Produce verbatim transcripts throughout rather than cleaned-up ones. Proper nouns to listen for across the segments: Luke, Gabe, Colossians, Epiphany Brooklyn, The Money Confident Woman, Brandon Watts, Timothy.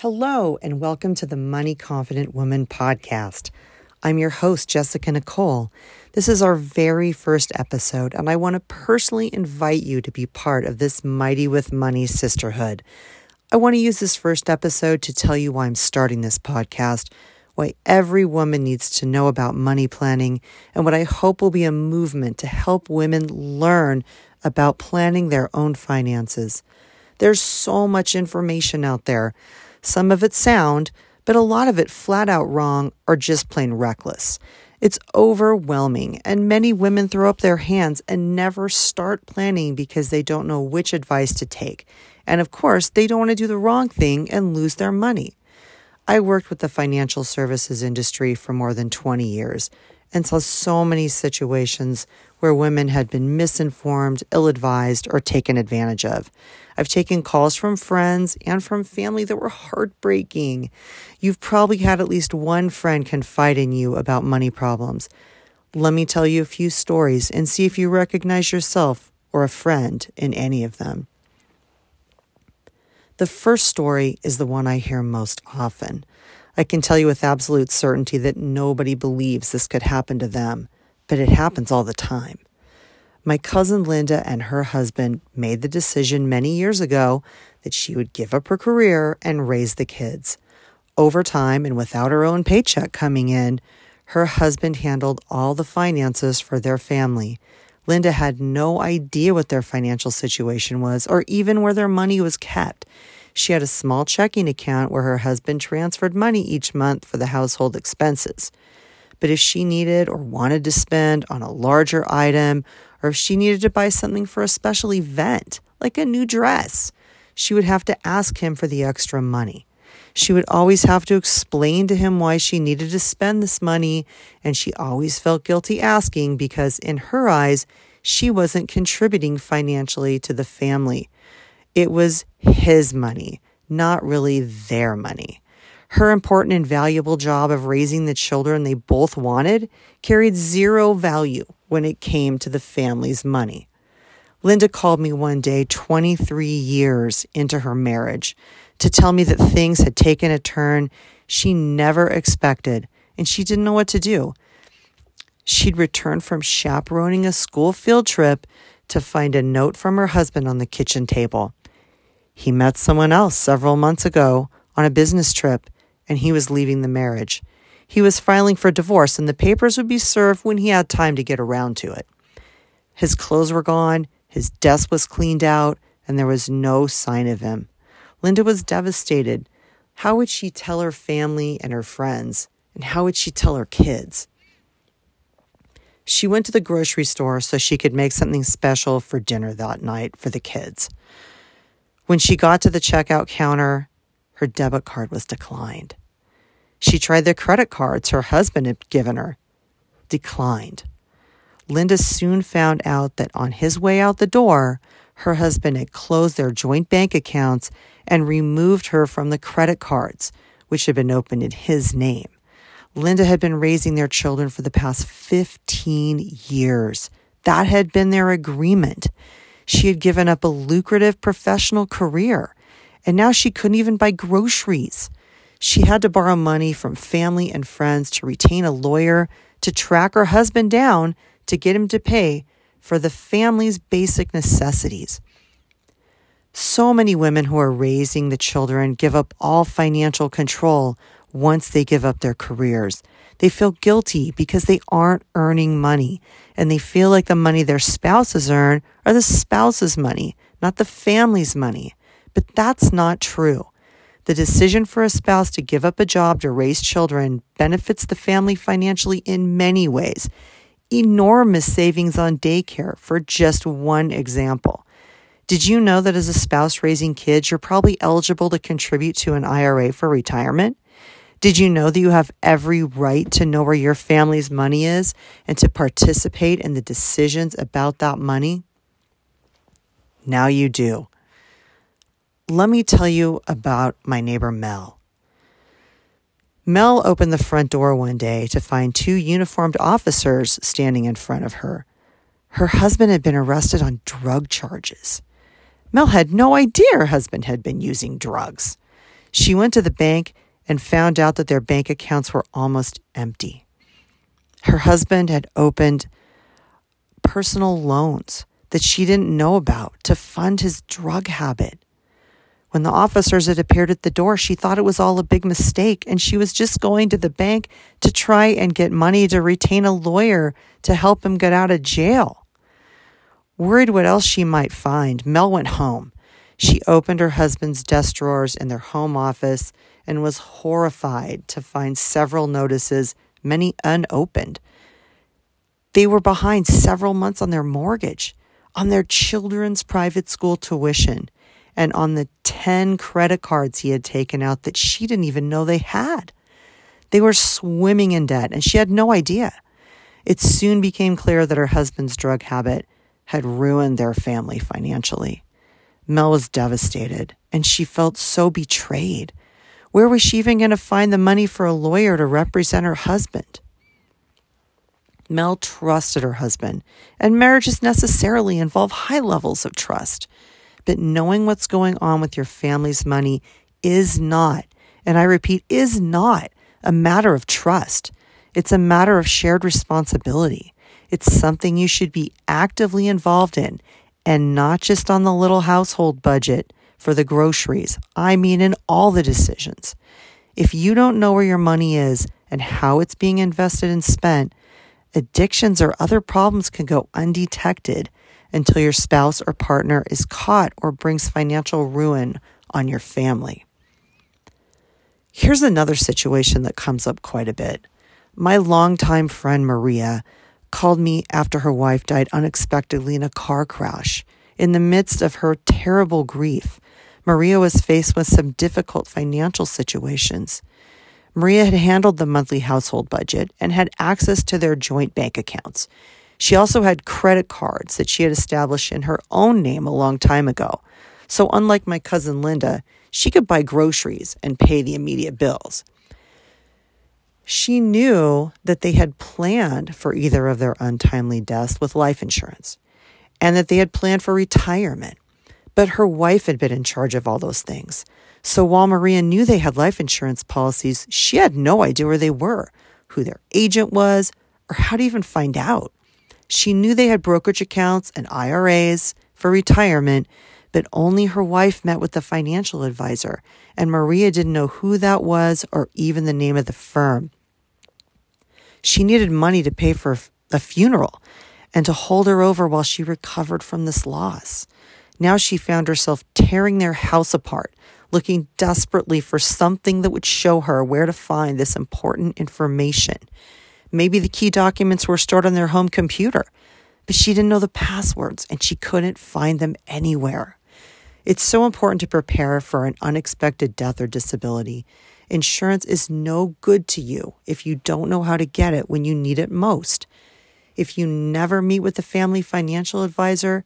Hello, and welcome to the Money Confident Woman podcast. I'm your host, Jessica Nicole. This is our very first episode, and I want to personally invite you to be part of this Mighty with Money sisterhood. I want to use this first episode to tell you why I'm starting this podcast, why every woman needs to know about money planning, and what I hope will be a movement to help women learn about planning their own finances. There's so much information out there. Some of it sound, but a lot of it flat out wrong or just plain reckless. It's overwhelming, and many women throw up their hands and never start planning because they don't know which advice to take. And of course, they don't want to do the wrong thing and lose their money. I worked with the financial services industry for more than twenty years and saw so many situations where women had been misinformed, ill-advised, or taken advantage of. I've taken calls from friends and from family that were heartbreaking. You've probably had at least one friend confide in you about money problems. Let me tell you a few stories and see if you recognize yourself or a friend in any of them. The first story is the one I hear most often. I can tell you with absolute certainty that nobody believes this could happen to them, but it happens all the time. My cousin Linda and her husband made the decision many years ago that she would give up her career and raise the kids. Over time, and without her own paycheck coming in, her husband handled all the finances for their family. Linda had no idea what their financial situation was or even where their money was kept. She had a small checking account where her husband transferred money each month for the household expenses. But if she needed or wanted to spend on a larger item, or if she needed to buy something for a special event, like a new dress, she would have to ask him for the extra money. She would always have to explain to him why she needed to spend this money, and she always felt guilty asking because, in her eyes, she wasn't contributing financially to the family. It was his money, not really their money. Her important and valuable job of raising the children they both wanted carried zero value when it came to the family's money. Linda called me one day, twenty-three years into her marriage, to tell me that things had taken a turn she never expected, and she didn't know what to do. She'd returned from chaperoning a school field trip to find a note from her husband on the kitchen table. He met someone else several months ago on a business trip, and he was leaving the marriage. He was filing for divorce, and the papers would be served when he had time to get around to it. His clothes were gone, his desk was cleaned out, and there was no sign of him. Linda was devastated. How would she tell her family and her friends? And how would she tell her kids? She went to the grocery store so she could make something special for dinner that night for the kids. When she got to the checkout counter, her debit card was declined. She tried the credit cards her husband had given her. Declined. Linda soon found out that on his way out the door, her husband had closed their joint bank accounts and removed her from the credit cards, which had been opened in his name. Linda had been raising their children for the past fifteen years. That had been their agreement. She had given up a lucrative professional career, and now she couldn't even buy groceries. She had to borrow money from family and friends to retain a lawyer to track her husband down to get him to pay for the family's basic necessities. So many women who are raising the children give up all financial control once they give up their careers. They feel guilty because they aren't earning money, and they feel like the money their spouses earn are the spouse's money, not the family's money. But that's not true. The decision for a spouse to give up a job to raise children benefits the family financially in many ways. Enormous savings on daycare, for just one example. Did you know that as a spouse raising kids, you're probably eligible to contribute to an I R A for retirement? Did you know that you have every right to know where your family's money is and to participate in the decisions about that money? Now you do. Let me tell you about my neighbor Mel. Mel opened the front door one day to find two uniformed officers standing in front of her. Her husband had been arrested on drug charges. Mel had no idea her husband had been using drugs. She went to the bank and found out that their bank accounts were almost empty. Her husband had opened personal loans that she didn't know about to fund his drug habit. When the officers had appeared at the door, she thought it was all a big mistake, and she was just going to the bank to try and get money to retain a lawyer to help him get out of jail. Worried what else she might find, Mel went home. She opened her husband's desk drawers in their home office and was horrified to find several notices, many unopened. They were behind several months on their mortgage, on their children's private school tuition, and on the ten credit cards he had taken out that she didn't even know they had. They were swimming in debt, and she had no idea. It soon became clear that her husband's drug habit had ruined their family financially. Mel was devastated, and she felt so betrayed. Where was she even going to find the money for a lawyer to represent her husband? Mel trusted her husband, and marriages necessarily involve high levels of trust. But knowing what's going on with your family's money is not, and I repeat, is not a matter of trust. It's a matter of shared responsibility. It's something you should be actively involved in, and not just on the little household budget for the groceries. I mean in all the decisions. If you don't know where your money is and how it's being invested and spent, addictions or other problems can go undetected until your spouse or partner is caught or brings financial ruin on your family. Here's another situation that comes up quite a bit. My longtime friend Maria called me after her wife died unexpectedly in a car crash. In the midst of her terrible grief, Maria was faced with some difficult financial situations. Maria had handled the monthly household budget and had access to their joint bank accounts. She also had credit cards that she had established in her own name a long time ago. So unlike my cousin Linda, she could buy groceries and pay the immediate bills. She knew that they had planned for either of their untimely deaths with life insurance and that they had planned for retirement. But her wife had been in charge of all those things. So while Maria knew they had life insurance policies, she had no idea where they were, who their agent was, or how to even find out. She knew they had brokerage accounts and I R As for retirement, but only her wife met with the financial advisor, and Maria didn't know who that was or even the name of the firm. She needed money to pay for a funeral and to hold her over while she recovered from this loss. Now she found herself tearing their house apart, looking desperately for something that would show her where to find this important information. Maybe the key documents were stored on their home computer, but she didn't know the passwords and she couldn't find them anywhere. It's so important to prepare for an unexpected death or disability. Insurance is no good to you if you don't know how to get it when you need it most. If you never meet with a family financial advisor,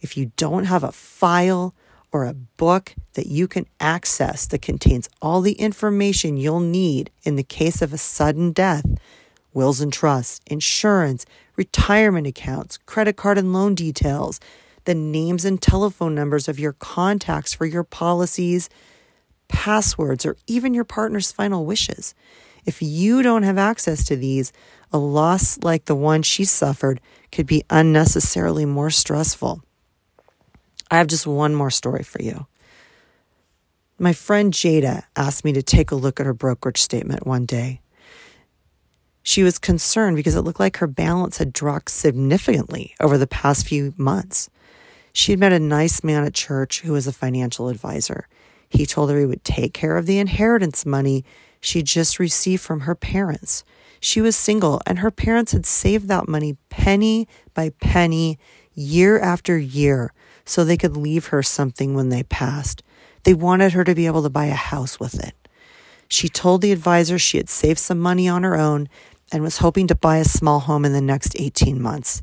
if you don't have a file or a book that you can access that contains all the information you'll need in the case of a sudden death, wills and trusts, insurance, retirement accounts, credit card and loan details, the names and telephone numbers of your contacts for your policies, passwords, or even your partner's final wishes. If you don't have access to these, a loss like the one she suffered could be unnecessarily more stressful. I have just one more story for you. My friend Jada asked me to take a look at her brokerage statement one day. She was concerned because it looked like her balance had dropped significantly over the past few months. She had met a nice man at church who was a financial advisor. He told her he would take care of the inheritance money she just received from her parents. She was single, and her parents had saved that money penny by penny, year after year, so they could leave her something when they passed. They wanted her to be able to buy a house with it. She told the advisor she had saved some money on her own and was hoping to buy a small home in the next eighteen months.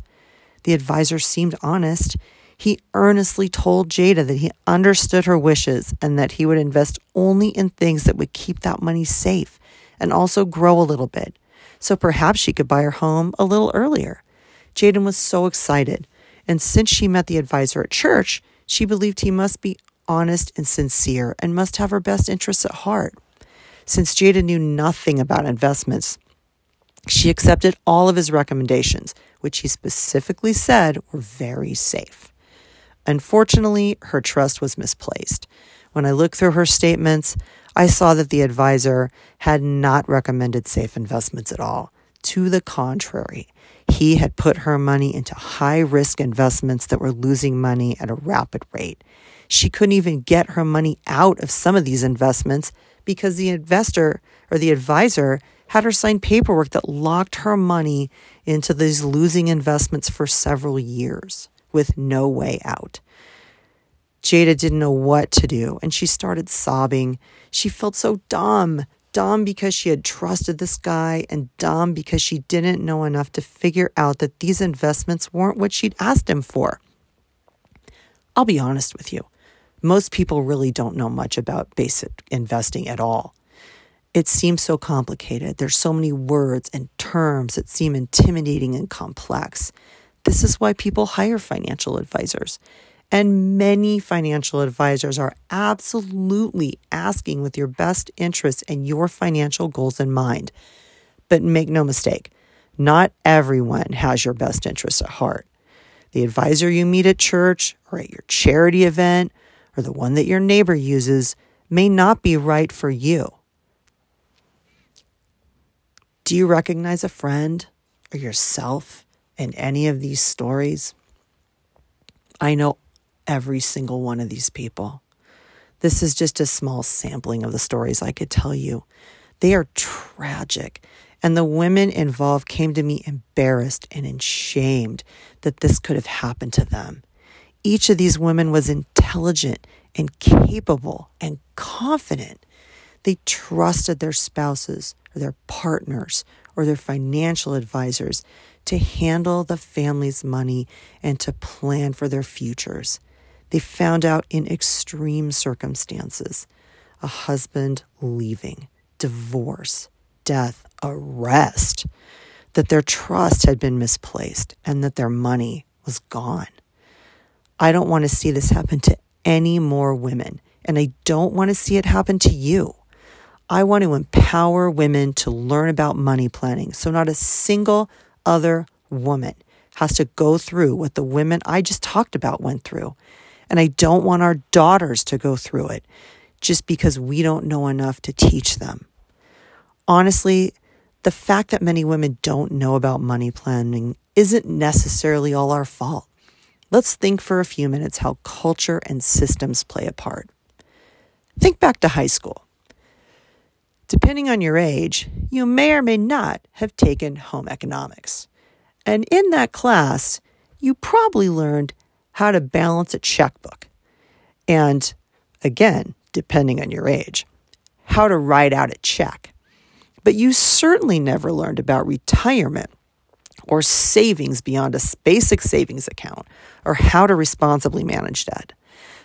The advisor seemed honest. He earnestly told Jada that he understood her wishes and that he would invest only in things that would keep that money safe and also grow a little bit. So perhaps she could buy her home a little earlier. Jada was so excited. And since she met the advisor at church, she believed he must be honest, and sincere, and must have her best interests at heart. Since Jada knew nothing about investments, she accepted all of his recommendations, which he specifically said were very safe. Unfortunately, her trust was misplaced. When I looked through her statements, I saw that the advisor had not recommended safe investments at all. To the contrary, he had put her money into high-risk investments that were losing money at a rapid rate. She couldn't even get her money out of some of these investments because the investor or the advisor had her sign paperwork that locked her money into these losing investments for several years with no way out. Jada didn't know what to do, and she started sobbing. She felt so dumb. Dumb because she had trusted this guy, and dumb because she didn't know enough to figure out that these investments weren't what she'd asked him for. I'll be honest with you. Most people really don't know much about basic investing at all. It seems so complicated. There's so many words and terms that seem intimidating and complex. This is why people hire financial advisors. And many financial advisors are absolutely asking with your best interests and your financial goals in mind. But make no mistake, not everyone has your best interests at heart. The advisor you meet at church or at your charity event or the one that your neighbor uses may not be right for you. Do you recognize a friend or yourself in any of these stories? I know every single one of these people. This is just a small sampling of the stories I could tell you. They are tragic, and the women involved came to me embarrassed and ashamed that this could have happened to them. Each of these women was intelligent and capable and confident. They trusted their spouses or their partners or their financial advisors to handle the family's money and to plan for their futures. They found out in extreme circumstances: a husband leaving, divorce, death, arrest, that their trust had been misplaced and that their money was gone. I don't want to see this happen to any more women, and I don't want to see it happen to you. I want to empower women to learn about money planning so not a single other woman has to go through what the women I just talked about went through. And I don't want our daughters to go through it just because we don't know enough to teach them. Honestly, the fact that many women don't know about money planning isn't necessarily all our fault. Let's think for a few minutes how culture and systems play a part. Think back to high school. Depending on your age, you may or may not have taken home economics. And in that class, you probably learned how to balance a checkbook. And again, depending on your age, how to write out a check. But you certainly never learned about retirement or savings beyond a basic savings account or how to responsibly manage debt.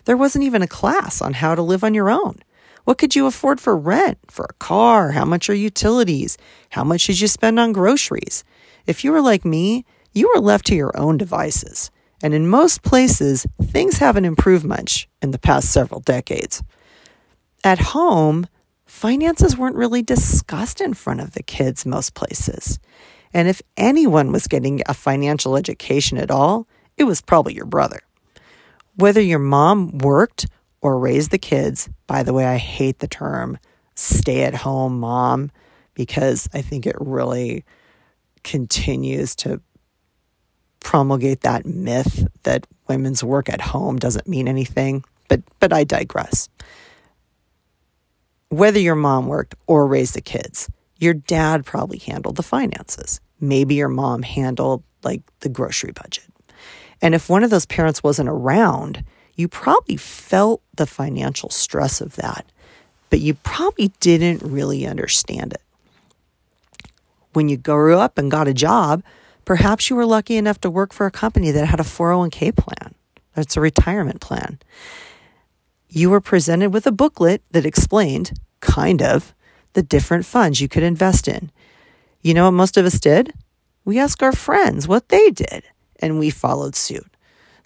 There wasn't even a class on how to live on your own. What could you afford for rent, for a car? How much are utilities? How much did you spend on groceries? If you were like me, you were left to your own devices. And in most places, things haven't improved much in the past several decades. At home, finances weren't really discussed in front of the kids most places. And if anyone was getting a financial education at all, it was probably your brother. Whether your mom worked or raise the kids. By the way, I hate the term stay-at-home mom because I think it really continues to promulgate that myth that women's work at home doesn't mean anything. But but I digress. Whether your mom worked or raised the kids, your dad probably handled the finances. Maybe your mom handled like the grocery budget. And if one of those parents wasn't around, you probably felt the financial stress of that, but you probably didn't really understand it. When you grew up and got a job, perhaps you were lucky enough to work for a company that had a four oh one k plan. That's a retirement plan. You were presented with a booklet that explained, kind of, the different funds you could invest in. You know what most of us did? We asked our friends what they did, and we followed suit.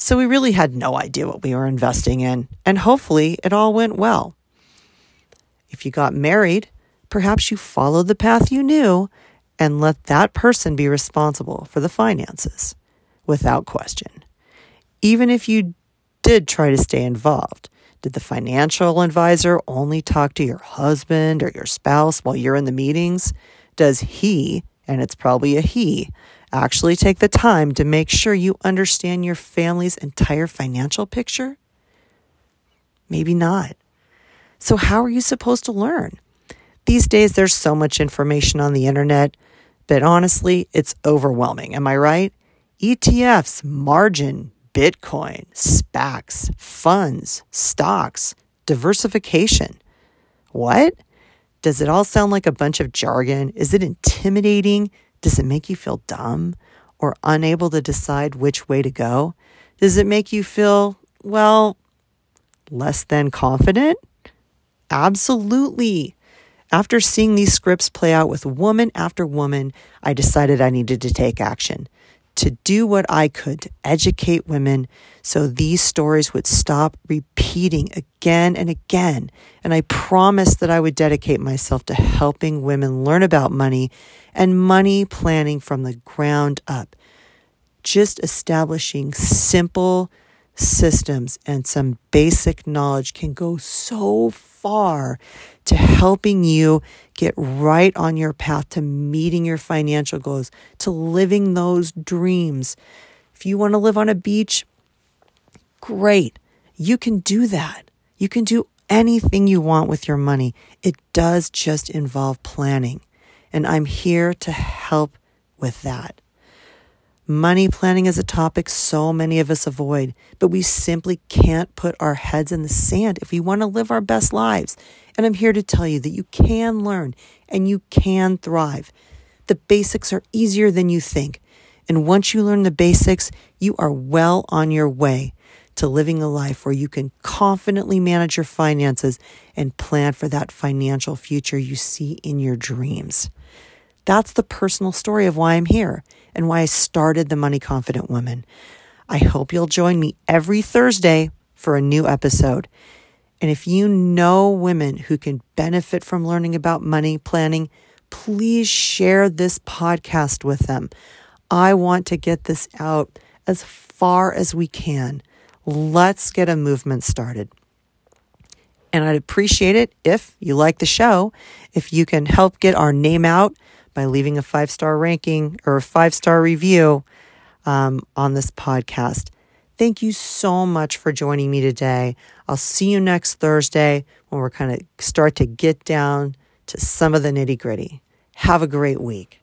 So we really had no idea what we were investing in, and hopefully it all went well. If you got married, perhaps you followed the path you knew and let that person be responsible for the finances, without question. Even if you did try to stay involved, did the financial advisor only talk to your husband or your spouse while you're in the meetings? Does he, and it's probably a he, actually take the time to make sure you understand your family's entire financial picture? Maybe not. So how are you supposed to learn? These days, there's so much information on the internet, but honestly, it's overwhelming. Am I right? E T Fs, margin, Bitcoin, SPACs, funds, stocks, diversification. What? Does it all sound like a bunch of jargon? Is it intimidating? Does it make you feel dumb or unable to decide which way to go? Does it make you feel, well, less than confident? Absolutely. After seeing these scripts play out with woman after woman, I decided I needed to take action, to do what I could to educate women so these stories would stop repeating again and again. And I promised that I would dedicate myself to helping women learn about money and money planning from the ground up, just establishing simple systems and some basic knowledge can go so far to helping you get right on your path to meeting your financial goals, to living those dreams. If you want to live on a beach, great. You can do that. You can do anything you want with your money. It does just involve planning, and I'm here to help with that. Money planning is a topic so many of us avoid, but we simply can't put our heads in the sand if we want to live our best lives. And I'm here to tell you that you can learn and you can thrive. The basics are easier than you think. And once you learn the basics, you are well on your way to living a life where you can confidently manage your finances and plan for that financial future you see in your dreams. That's the personal story of why I'm here and why I started The Money Confident Woman. I hope you'll join me every Thursday for a new episode. And if you know women who can benefit from learning about money planning, please share this podcast with them. I want to get this out as far as we can. Let's get a movement started. And I'd appreciate it if you like the show, if you can help get our name out by leaving a five-star ranking or a five-star review um, on this podcast. Thank you so much for joining me today. I'll see you next Thursday when we're kind of start to get down to some of the nitty-gritty. Have a great week.